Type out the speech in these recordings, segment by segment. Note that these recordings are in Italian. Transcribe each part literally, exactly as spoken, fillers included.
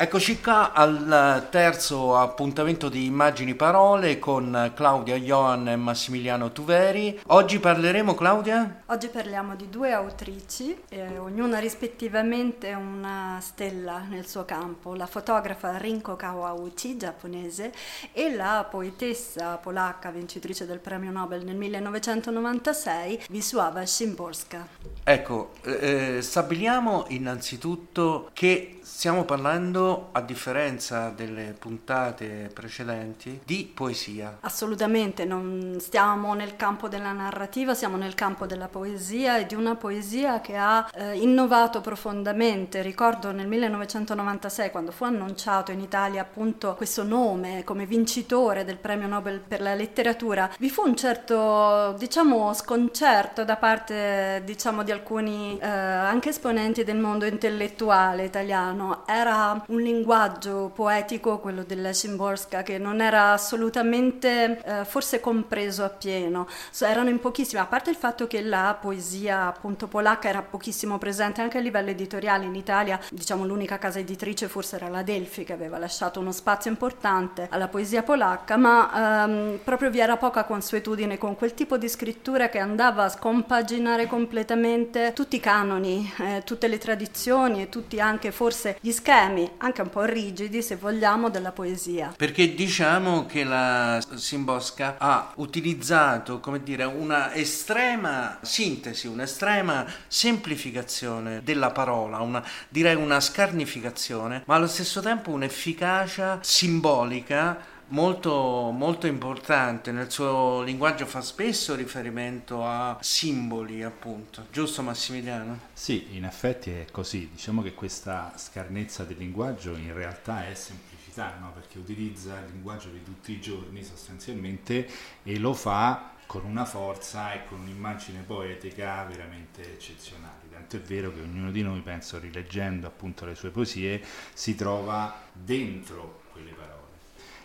Eccoci qua al terzo appuntamento di Immagini Parole con Claudia Ioan e Massimiliano Tuveri. Oggi parleremo, Claudia? Oggi parliamo di due autrici, eh, ognuna rispettivamente una stella nel suo campo, la fotografa Rinko Kawauchi, giapponese, e la poetessa polacca vincitrice del premio Nobel nel millenovecentonovantasei, Wisława Szymborska. Ecco, eh, stabiliamo innanzitutto che stiamo parlando, a differenza delle puntate precedenti, di poesia. Assolutamente, non stiamo nel campo della narrativa, siamo nel campo della poesia e di una poesia che ha eh, innovato profondamente. Ricordo nel millenovecentonovantasei, quando fu annunciato in Italia appunto questo nome come vincitore del premio Nobel per la letteratura, vi fu un certo, diciamo, sconcerto da parte, diciamo, di alcuni eh, anche esponenti del mondo intellettuale italiano. Era un linguaggio poetico, quello della Szymborska, che non era assolutamente eh, forse compreso appieno. So, erano in pochissimi, a parte il fatto che la poesia appunto polacca era pochissimo presente anche a livello editoriale in Italia. Diciamo, l'unica casa editrice forse era la Delfi, che aveva lasciato uno spazio importante alla poesia polacca, ma ehm, proprio vi era poca consuetudine con quel tipo di scrittura che andava a scompaginare completamente tutti i canoni, eh, tutte le tradizioni e tutti anche forse gli schemi, anche un po' rigidi se vogliamo, della poesia. Perché diciamo che la Szymborska ha utilizzato, come dire, una estrema sintesi, un'estrema semplificazione della parola, una, direi una scarnificazione, ma allo stesso tempo un'efficacia simbolica molto molto importante. Nel suo linguaggio fa spesso riferimento a simboli, appunto, giusto Massimiliano? Sì, in effetti è così. Diciamo che questa scarnezza del linguaggio in realtà è semplice, no? Perché utilizza il linguaggio di tutti i giorni sostanzialmente, e lo fa con una forza e con un'immagine poetica veramente eccezionale. Tanto è vero che ognuno di noi, penso, rileggendo appunto le sue poesie, si trova dentro quelle parole.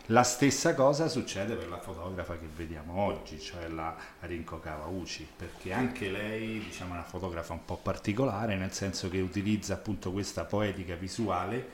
La stessa cosa succede per la fotografa che vediamo oggi, cioè la Rinko Kawauchi, perché anche lei, diciamo, è una fotografa un po' particolare, nel senso che utilizza appunto questa poetica visuale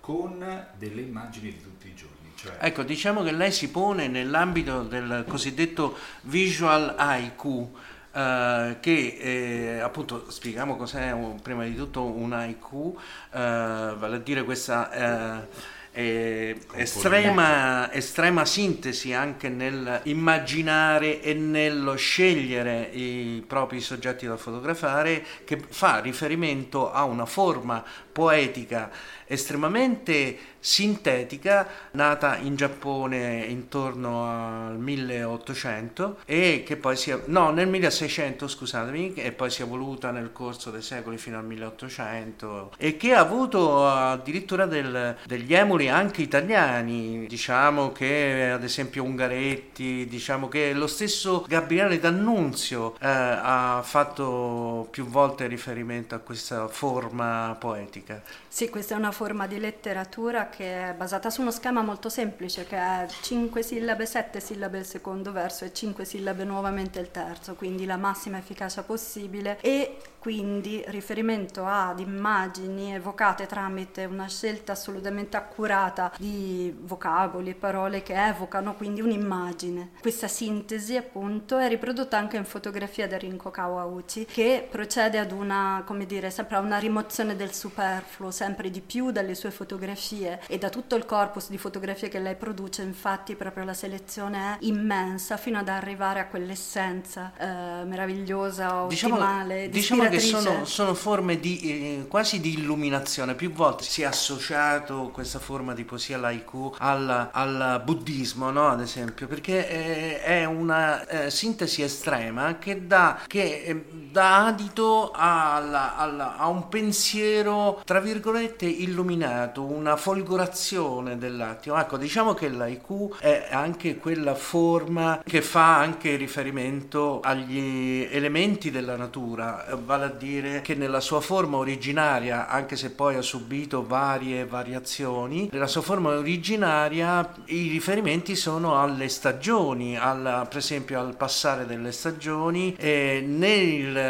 con delle immagini di tutti i giorni. Cioè... Ecco, diciamo che lei si pone nell'ambito del cosiddetto visual haiku, Uh, che eh, appunto spieghiamo cos'è un, prima di tutto un haiku, uh, vale a dire questa uh, eh, estrema, estrema sintesi anche nel immaginare e nello scegliere i propri soggetti da fotografare, che fa riferimento a una forma poetica estremamente sintetica, nata in Giappone intorno al milleottocento e che poi si è, no nel milleseicento scusatemi, e poi si è evoluta nel corso dei secoli fino al milleottocento, e che ha avuto addirittura del, degli emuli anche italiani. Diciamo che ad esempio Ungaretti, diciamo che lo stesso Gabriele D'Annunzio eh, ha fatto più volte riferimento a questa forma poetica. Sì, questa è una forma di letteratura che è basata su uno schema molto semplice, che è cinque sillabe, sette sillabe il secondo verso e cinque sillabe nuovamente il terzo, quindi la massima efficacia possibile, e quindi riferimento ad immagini evocate tramite una scelta assolutamente accurata di vocaboli e parole che evocano quindi un'immagine. Questa sintesi appunto è riprodotta anche in fotografia da Rinko Kawauchi, che procede ad una, come dire, sempre a una rimozione del superfluo, sempre di più dalle sue fotografie e da tutto il corpus di fotografie che lei produce. Infatti proprio la selezione è immensa, fino ad arrivare a quell'essenza eh, meravigliosa, ottimale, diciamo, diciamo che sono, sono forme di eh, quasi di illuminazione. Più volte si è associato questa forma di poesia haiku al, al buddismo, no? Ad esempio, perché eh, è una eh, sintesi estrema che dà, che, eh, dà adito alla, alla, a un pensiero tra virgolette illuminato, una folgorazione dell'attimo. Ecco, diciamo che l'haiku è anche quella forma che fa anche riferimento agli elementi della natura, vale a dire che nella sua forma originaria, anche se poi ha subito varie variazioni, nella sua forma originaria i riferimenti sono alle stagioni, alla, per esempio al passare delle stagioni, e nel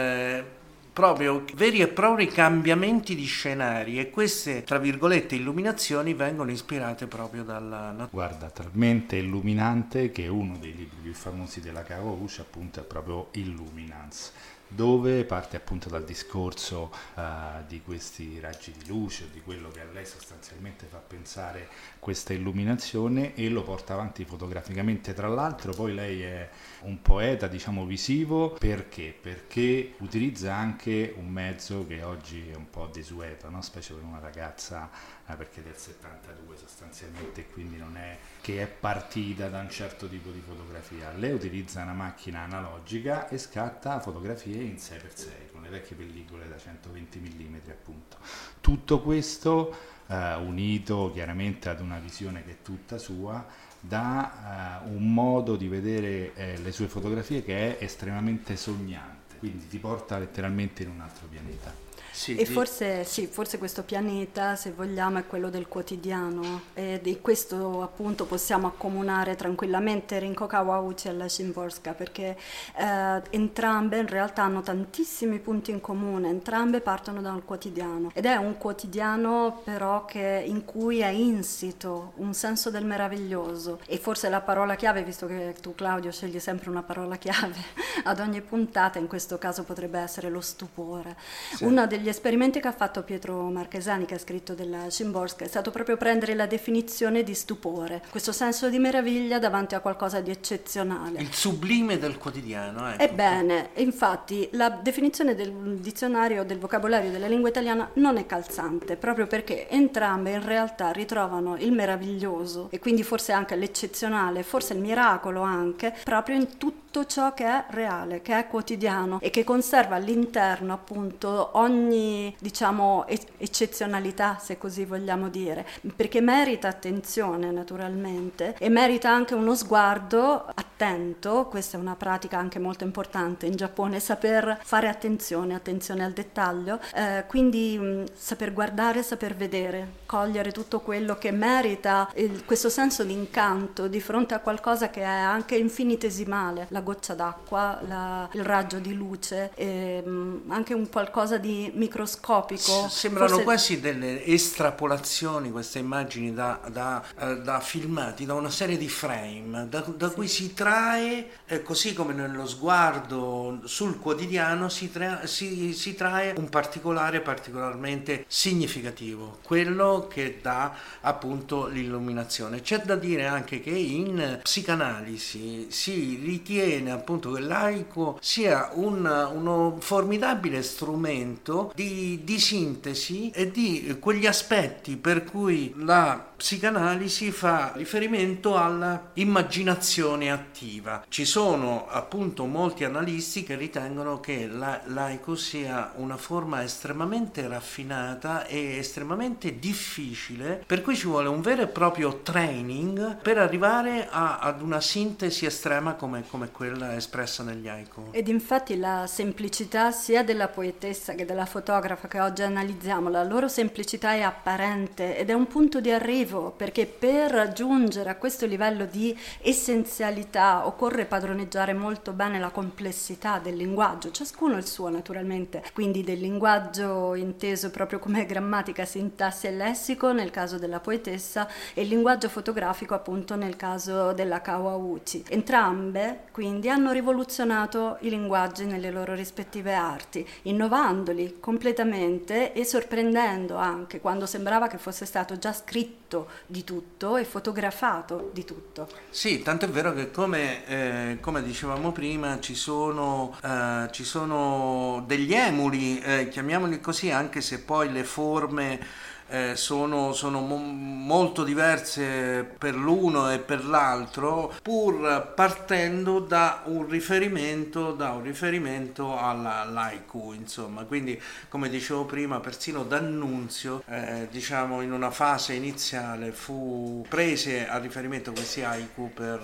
proprio veri e propri cambiamenti di scenari, e queste, tra virgolette, illuminazioni vengono ispirate proprio dalla natura. Guarda, talmente illuminante che uno dei libri più famosi della Kawauchi appunto è proprio Illuminance, dove parte appunto dal discorso uh, di questi raggi di luce, di quello che a lei sostanzialmente fa pensare questa illuminazione, e lo porta avanti fotograficamente. Tra l'altro poi lei è un poeta, diciamo, visivo, perché? Perché utilizza anche un mezzo che oggi è un po' desueto, no? Specie per una ragazza, eh, perché del settantadue sostanzialmente, quindi non è che è partita da un certo tipo di fotografia. Lei utilizza una macchina analogica e scatta fotografie in sei per sei con le vecchie pellicole da centoventi millimetri appunto. Tutto questo eh, unito chiaramente ad una visione che è tutta sua, dà eh, un modo di vedere eh, le sue fotografie che è estremamente sognante, quindi ti porta letteralmente in un altro pianeta. Sì, e forse, sì, forse questo pianeta, se vogliamo, è quello del quotidiano, e di questo appunto possiamo accomunare tranquillamente Rinko Kawauchi e la Szymborska, perché eh, entrambe in realtà hanno tantissimi punti in comune, entrambe partono da un quotidiano, ed è un quotidiano però che, in cui è insito un senso del meraviglioso, e forse la parola chiave, visto che tu, Claudio, scegli sempre una parola chiave ad ogni puntata, in questo caso potrebbe essere lo stupore. Sì. Una degli Gli esperimenti che ha fatto Pietro Marchesani, che ha scritto della Szymborska, è stato proprio prendere la definizione di stupore, questo senso di meraviglia davanti a qualcosa di eccezionale. Il sublime del quotidiano. Ecco. Ebbene, infatti, la definizione del dizionario, del vocabolario della lingua italiana non è calzante, proprio perché entrambe in realtà ritrovano il meraviglioso, e quindi forse anche l'eccezionale, forse il miracolo anche, proprio in tutto ciò che è reale, che è quotidiano, e che conserva all'interno appunto ogni diciamo eccezionalità, se così vogliamo dire, perché merita attenzione naturalmente, e merita anche uno sguardo attento. Questa è una pratica anche molto importante in Giappone, saper fare attenzione, attenzione al dettaglio, eh, quindi mh, saper guardare, saper vedere, cogliere tutto quello che merita il, questo senso di incanto di fronte a qualcosa che è anche infinitesimale, la goccia d'acqua, la, il raggio di luce, e, mh, anche un qualcosa di microscopico. Sembrano forse quasi delle estrapolazioni queste immagini da, da, eh, da filmati, da una serie di frame da, da sì. cui si trae, eh, così come nello sguardo sul quotidiano si, tra, si, si trae un particolare particolarmente significativo, quello che dà appunto l'illuminazione. C'è da dire anche che in psicanalisi si ritiene appunto che l'aiku sia un, uno formidabile strumento Di, di sintesi e di quegli aspetti per cui la psicanalisi fa riferimento alla immaginazione attiva. Ci sono appunto molti analisti che ritengono che la, l'aiku sia una forma estremamente raffinata e estremamente difficile, per cui ci vuole un vero e proprio training per arrivare a, ad una sintesi estrema come, come quella espressa negli aiku. Ed infatti la semplicità sia della poetessa che della fotografa che oggi analizziamo, la loro semplicità è apparente ed è un punto di arrivo, perché per raggiungere a questo livello di essenzialità occorre padroneggiare molto bene la complessità del linguaggio, ciascuno il suo naturalmente, quindi del linguaggio inteso proprio come grammatica, sintassi e lessico nel caso della poetessa, e il linguaggio fotografico appunto nel caso della Kawauchi. Entrambe quindi hanno rivoluzionato i linguaggi nelle loro rispettive arti, innovandoli completamente e sorprendendo anche quando sembrava che fosse stato già scritto di tutto e fotografato di tutto. Sì, tanto è vero che come, eh, come dicevamo prima ci sono, eh, ci sono degli emuli, eh, chiamiamoli così, anche se poi le forme Eh, sono, sono mo- molto diverse per l'uno e per l'altro, pur partendo da un riferimento da un riferimento alla, all'aiku, insomma. Quindi, come dicevo prima, persino D'Annunzio eh, diciamo in una fase iniziale fu prese a riferimento questi aiku per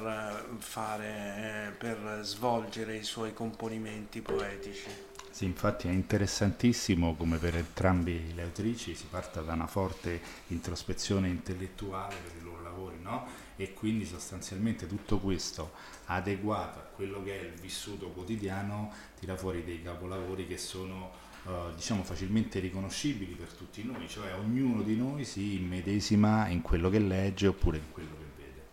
fare eh, per svolgere i suoi componimenti poetici. Sì, infatti è interessantissimo come per entrambi le autrici si parta da una forte introspezione intellettuale per i loro lavori, no? E quindi sostanzialmente tutto questo adeguato a quello che è il vissuto quotidiano tira fuori dei capolavori che sono eh, diciamo facilmente riconoscibili per tutti noi, cioè ognuno di noi si immedesima in quello che legge oppure in quello che vede.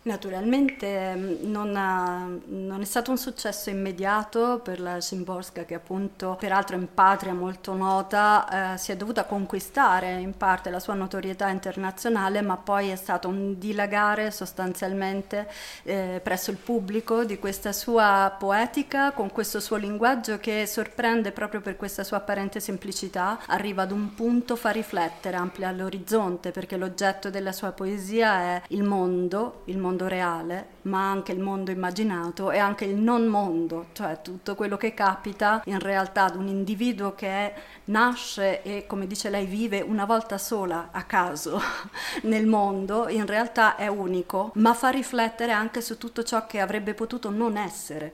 Naturalmente non, ha, non è stato un successo immediato per la Szymborska, che appunto peraltro in patria molto nota, eh, si è dovuta conquistare in parte la sua notorietà internazionale, ma poi è stato un dilagare sostanzialmente eh, presso il pubblico di questa sua poetica, con questo suo linguaggio che sorprende proprio per questa sua apparente semplicità, arriva ad un punto, fa riflettere, amplia l'orizzonte, perché l'oggetto della sua poesia è il mondo, il mondo reale, ma anche il mondo immaginato e anche il non mondo, cioè tutto quello che capita in realtà ad un individuo che nasce e, come dice lei, vive una volta sola a caso nel mondo, in realtà è unico, ma fa riflettere anche su tutto ciò che avrebbe potuto non essere.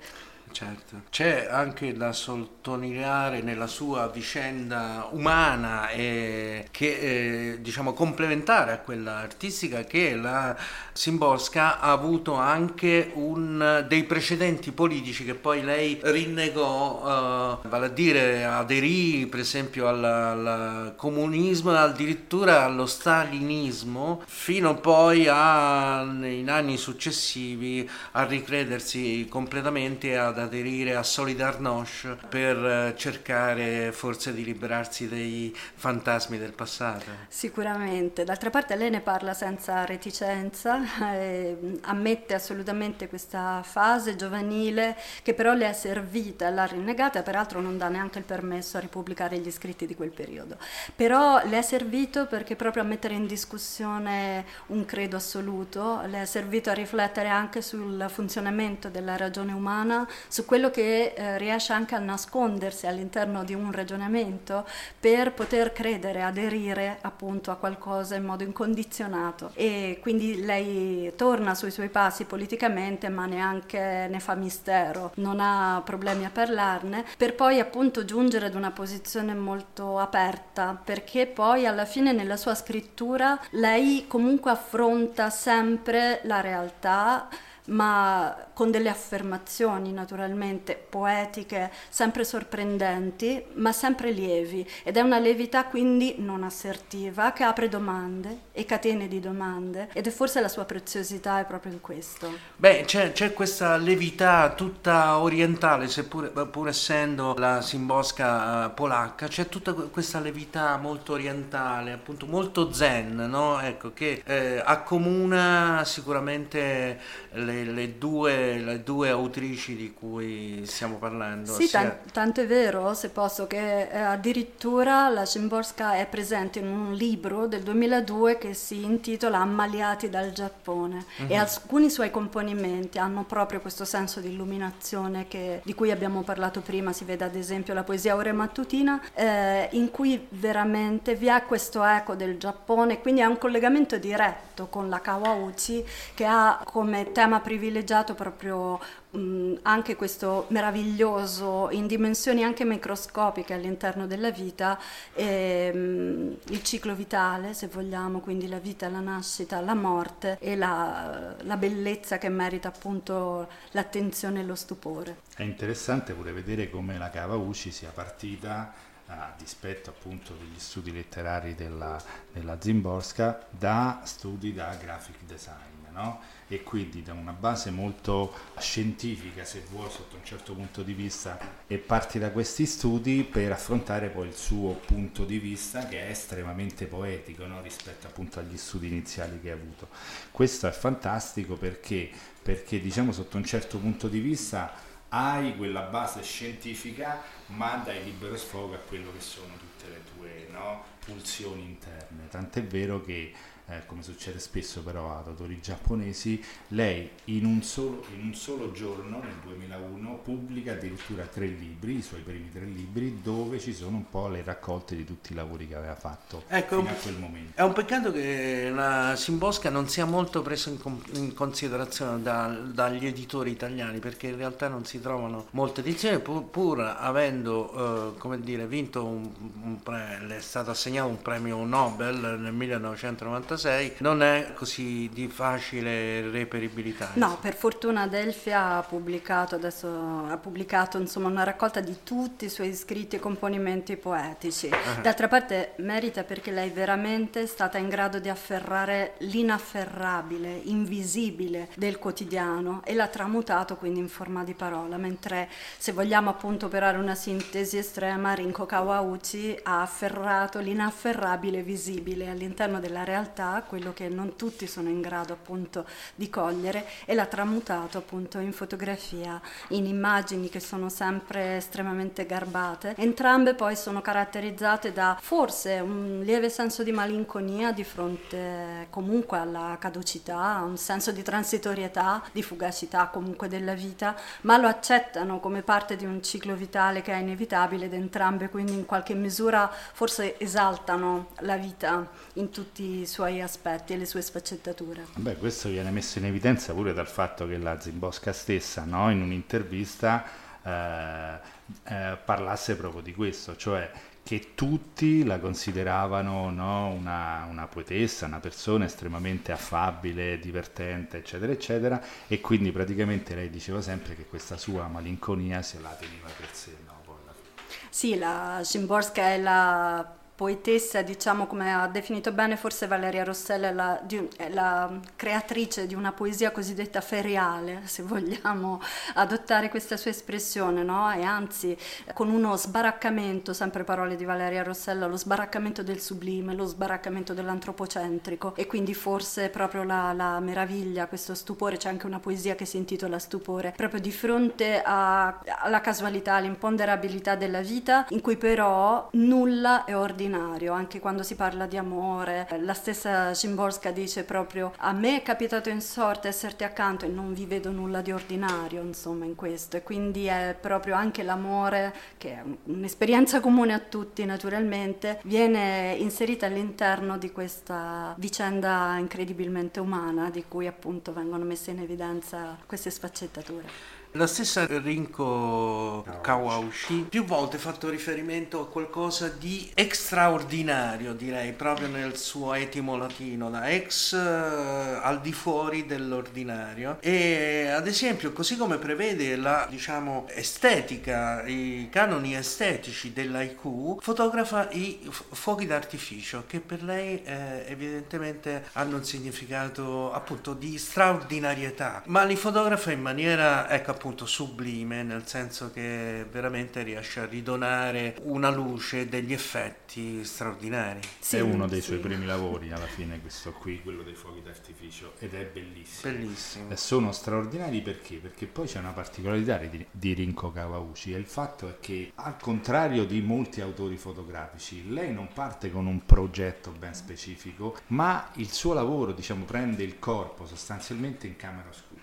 Certo. C'è anche da sottolineare nella sua vicenda umana eh, che eh, diciamo complementare a quella artistica, che la Szymborska ha avuto anche un, dei precedenti politici che poi lei rinnegò, eh, vale a dire aderì per esempio al, al comunismo, addirittura allo stalinismo, fino poi a, in anni successivi a ricredersi completamente ad aderire a Solidarność per cercare forse di liberarsi dei fantasmi del passato. Sicuramente, d'altra parte lei ne parla senza reticenza, eh, ammette assolutamente questa fase giovanile che però le è servita, l'ha rinnegata, peraltro non dà neanche il permesso a ripubblicare gli scritti di quel periodo, però le è servito perché proprio a mettere in discussione un credo assoluto, le è servito a riflettere anche sul funzionamento della ragione umana, su quello che eh, riesce anche a nascondersi all'interno di un ragionamento per poter credere, aderire appunto a qualcosa in modo incondizionato, e quindi lei torna sui suoi passi politicamente ma neanche ne fa mistero, non ha problemi a parlarne, per poi appunto giungere ad una posizione molto aperta, perché poi alla fine nella sua scrittura lei comunque affronta sempre la realtà, ma con delle affermazioni naturalmente poetiche, sempre sorprendenti ma sempre lievi, ed è una lievità quindi non assertiva che apre domande e catene di domande, ed è forse la sua preziosità è proprio in questo. Beh, c'è, c'è questa lievità tutta orientale, seppur pur essendo la Szymborska polacca, c'è tutta questa lievità molto orientale, appunto molto zen, no? Ecco, che eh, accomuna sicuramente le Le due, le due autrici di cui stiamo parlando. Sì, sia... tan- tanto è vero, se posso, che eh, addirittura la Szymborska è presente in un libro del duemiladue che si intitola Ammaliati dal Giappone, mm-hmm. e alcuni suoi componimenti hanno proprio questo senso di illuminazione che, di cui abbiamo parlato prima, si vede ad esempio la poesia Ore Mattutina, eh, in cui veramente vi è questo eco del Giappone, quindi è un collegamento diretto con la Kawauchi, che ha come tema privilegiato proprio mh, anche questo meraviglioso, in dimensioni anche microscopiche all'interno della vita, e, mh, il ciclo vitale, se vogliamo, quindi la vita, la nascita, la morte e la, la bellezza che merita appunto l'attenzione e lo stupore. È interessante pure vedere come la Kawauchi sia partita, a dispetto appunto degli studi letterari della, della Szymborska, da studi da graphic design, no? E quindi da una base molto scientifica, se vuoi, sotto un certo punto di vista, e parti da questi studi per affrontare poi il suo punto di vista, che è estremamente poetico, no? Rispetto appunto agli studi iniziali che ha avuto. Questo è fantastico perché, perché diciamo sotto un certo punto di vista hai quella base scientifica, ma dai libero sfogo a quello che sono tutte le tue, no? Pulsioni interne, tant'è vero che Eh, come succede spesso però ad autori giapponesi, lei in un solo, in un solo giorno, nel duemilauno, pubblica addirittura tre libri, i suoi primi tre libri, dove ci sono un po' le raccolte di tutti i lavori che aveva fatto, ecco, fino a quel momento. È un peccato che la Szymborska non sia molto presa in, com- in considerazione da, dagli editori italiani, perché in realtà non si trovano molte edizioni, pur, pur avendo eh, come dire, vinto un, un pre- le è stato assegnato un premio Nobel nel millenovecentonovantasei, ottantasei non è così di facile reperibilità. No, per fortuna Delfi ha pubblicato adesso ha pubblicato insomma una raccolta di tutti i suoi scritti e componimenti poetici. Uh-huh. D'altra parte merita, perché lei veramente è stata in grado di afferrare l'inafferrabile, invisibile del quotidiano e l'ha tramutato quindi in forma di parola, mentre se vogliamo appunto operare una sintesi estrema, Rinko Kawauchi ha afferrato l'inafferrabile visibile all'interno della realtà, quello che non tutti sono in grado appunto di cogliere, e l'ha tramutato appunto in fotografia, in immagini che sono sempre estremamente garbate. Entrambe poi sono caratterizzate da forse un lieve senso di malinconia di fronte comunque alla caducità, un senso di transitorietà, di fugacità comunque della vita, ma lo accettano come parte di un ciclo vitale che è inevitabile ed entrambe quindi in qualche misura forse esaltano la vita in tutti i suoi aspetti e le sue sfaccettature. Beh, questo viene messo in evidenza pure dal fatto che la Szymborska stessa, no, in un'intervista eh, eh, parlasse proprio di questo, cioè che tutti la consideravano, no, una, una poetessa, una persona estremamente affabile, divertente, eccetera, eccetera, e quindi praticamente lei diceva sempre che questa sua malinconia se la teneva per sé, no? Poi alla fine. Sì, la Szymborska è la poetessa, diciamo, come ha definito bene forse Valeria Rossella, è la, di, è la creatrice di una poesia cosiddetta feriale, se vogliamo adottare questa sua espressione, no? E anzi, con uno sbaraccamento, sempre parole di Valeria Rossella, lo sbaraccamento del sublime, lo sbaraccamento dell'antropocentrico, e quindi forse proprio la, la meraviglia, questo stupore. C'è anche una poesia che si intitola Stupore, proprio di fronte a, alla casualità, all'imponderabilità della vita, in cui però nulla è ordinato. Anche quando si parla di amore, la stessa Szymborska dice proprio: a me è capitato in sorte esserti accanto e non vi vedo nulla di ordinario, insomma, in questo. E quindi è proprio anche l'amore, che è un'esperienza comune a tutti naturalmente, viene inserita all'interno di questa vicenda incredibilmente umana di cui appunto vengono messe in evidenza queste sfaccettature. La stessa Rinko Kawauchi più volte ha fatto riferimento a qualcosa di straordinario, direi, proprio nel suo etimo latino, da ex eh, al di fuori dell'ordinario, e ad esempio così come prevede la, diciamo, estetica, i canoni estetici dell'haiku, fotografa i f- fuochi d'artificio, che per lei eh, evidentemente hanno un significato appunto di straordinarietà, ma li fotografa in maniera, ecco, appunto sublime, nel senso che veramente riesce a ridonare una luce, degli effetti straordinari. Sì, è uno dei sì. suoi primi lavori, alla fine, questo qui, quello dei fuochi d'artificio, ed è bellissimo. Bellissimo. E sono straordinari perché? Perché poi c'è una particolarità di, di Rinko Kawauchi, e il fatto è che, al contrario di molti autori fotografici, lei non parte con un progetto ben specifico, ma il suo lavoro, diciamo, prende il corpo sostanzialmente in camera oscura,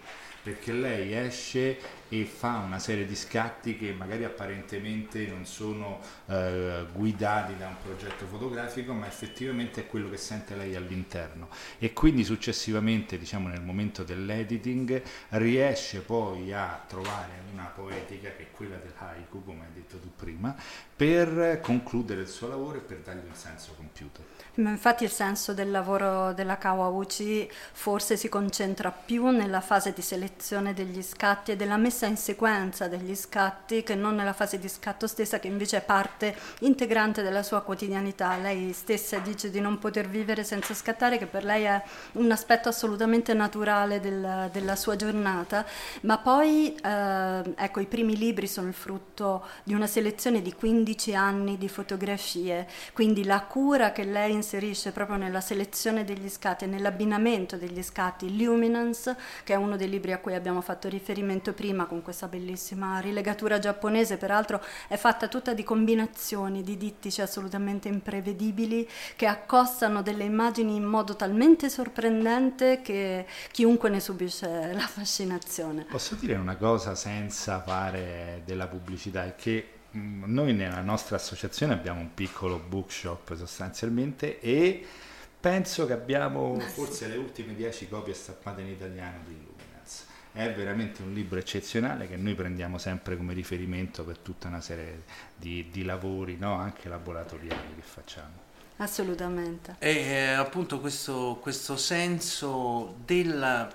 perché lei esce e fa una serie di scatti che magari apparentemente non sono eh, guidati da un progetto fotografico, ma effettivamente è quello che sente lei all'interno, e quindi successivamente, diciamo, nel momento dell'editing riesce poi a trovare una poetica che è quella del haiku, come hai detto tu prima, per concludere il suo lavoro e per dargli un senso compiuto. Ma infatti il senso del lavoro della Kawauchi forse si concentra più nella fase di selezione degli scatti e della messa in sequenza degli scatti, che non nella fase di scatto stessa, che invece è parte integrante della sua quotidianità. Lei stessa dice di non poter vivere senza scattare, che per lei è un aspetto assolutamente naturale del, della sua giornata. Ma poi eh, ecco, i primi libri sono il frutto di una selezione di quindici anni di fotografie, quindi la cura che lei inserisce proprio nella selezione degli scatti e nell'abbinamento degli scatti. Luminance, che è uno dei libri a cui abbiamo fatto riferimento prima, con questa bellissima rilegatura giapponese, peraltro è fatta tutta di combinazioni di dittici assolutamente imprevedibili, che accostano delle immagini in modo talmente sorprendente che chiunque ne subisce la fascinazione. Posso dire una cosa senza fare della pubblicità? È che noi nella nostra associazione abbiamo un piccolo bookshop sostanzialmente, e penso che abbiamo ah, forse sì. le ultime dieci copie stampate in italiano di lui. È veramente un libro eccezionale, che noi prendiamo sempre come riferimento per tutta una serie di, di lavori, no? Anche laboratoriali che facciamo. Assolutamente. E eh, appunto questo, questo senso della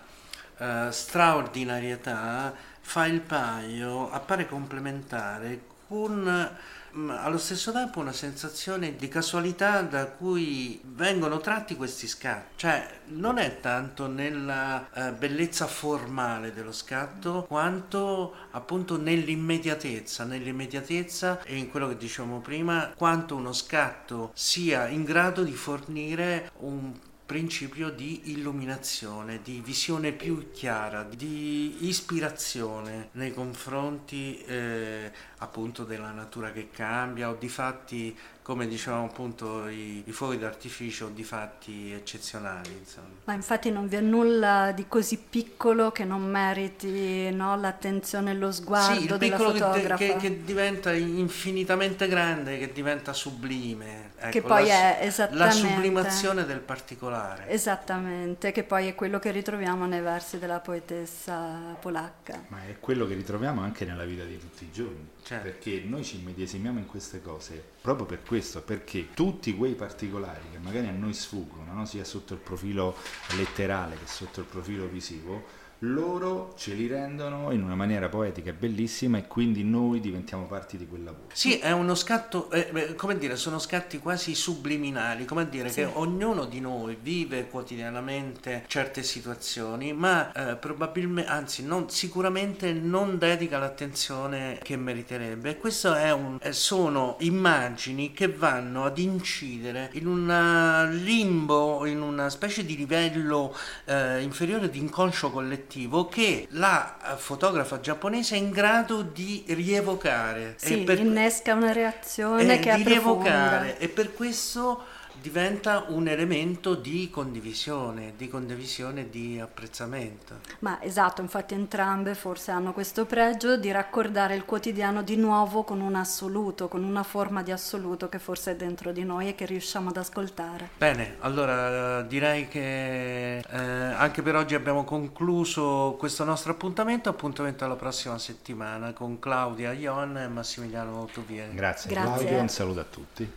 eh, straordinarietà fa il paio, appare complementare con mh, allo stesso tempo una sensazione di casualità da cui vengono tratti questi scatti. Cioè non è tanto nella eh, bellezza formale dello scatto quanto appunto nell'immediatezza, nell'immediatezza e in quello che dicevamo prima, quanto uno scatto sia in grado di fornire un principio di illuminazione, di visione più chiara, di ispirazione nei confronti eh, appunto della natura che cambia o di fatti, come dicevamo appunto, i, i fuochi d'artificio, di fatti eccezionali, insomma. Ma infatti non vi è nulla di così piccolo che non meriti, no, l'attenzione e lo sguardo, sì, il della fotografa. Che, che diventa infinitamente grande, che diventa sublime. Ecco, che poi la, è esattamente... La sublimazione del particolare. Esattamente, che poi è quello che ritroviamo nei versi della poetessa polacca. Ma è quello che ritroviamo anche nella vita di tutti i giorni. Certo. Perché noi ci immedesimiamo in queste cose proprio per questo, perché tutti quei particolari che magari a noi sfuggono, no? Sia sotto il profilo letterale che sotto il profilo visivo, loro ce li rendono in una maniera poetica e bellissima, e quindi noi diventiamo parte di quel lavoro. Sì, è uno scatto, eh, come dire, sono scatti quasi subliminali, come dire, sì, che ognuno di noi vive quotidianamente certe situazioni, ma eh, probabilmente, anzi non, sicuramente non dedica l'attenzione che meriterebbe. Questo è un, sono immagini che vanno ad incidere in un limbo, in una specie di livello eh, inferiore di inconscio collettivo, che la fotografa giapponese è in grado di rievocare. Sì, e per... innesca una reazione eh, che è rievocare, e per questo diventa un elemento di condivisione, di condivisione, di apprezzamento. Ma esatto, infatti entrambe forse hanno questo pregio di raccordare il quotidiano di nuovo con un assoluto, con una forma di assoluto che forse è dentro di noi e che riusciamo ad ascoltare. Bene, allora direi che eh, anche per oggi abbiamo concluso questo nostro appuntamento, appuntamento alla prossima settimana con Claudia Ioan e Massimiliano Tuveri. Grazie, Grazie. Claudia, un saluto a tutti.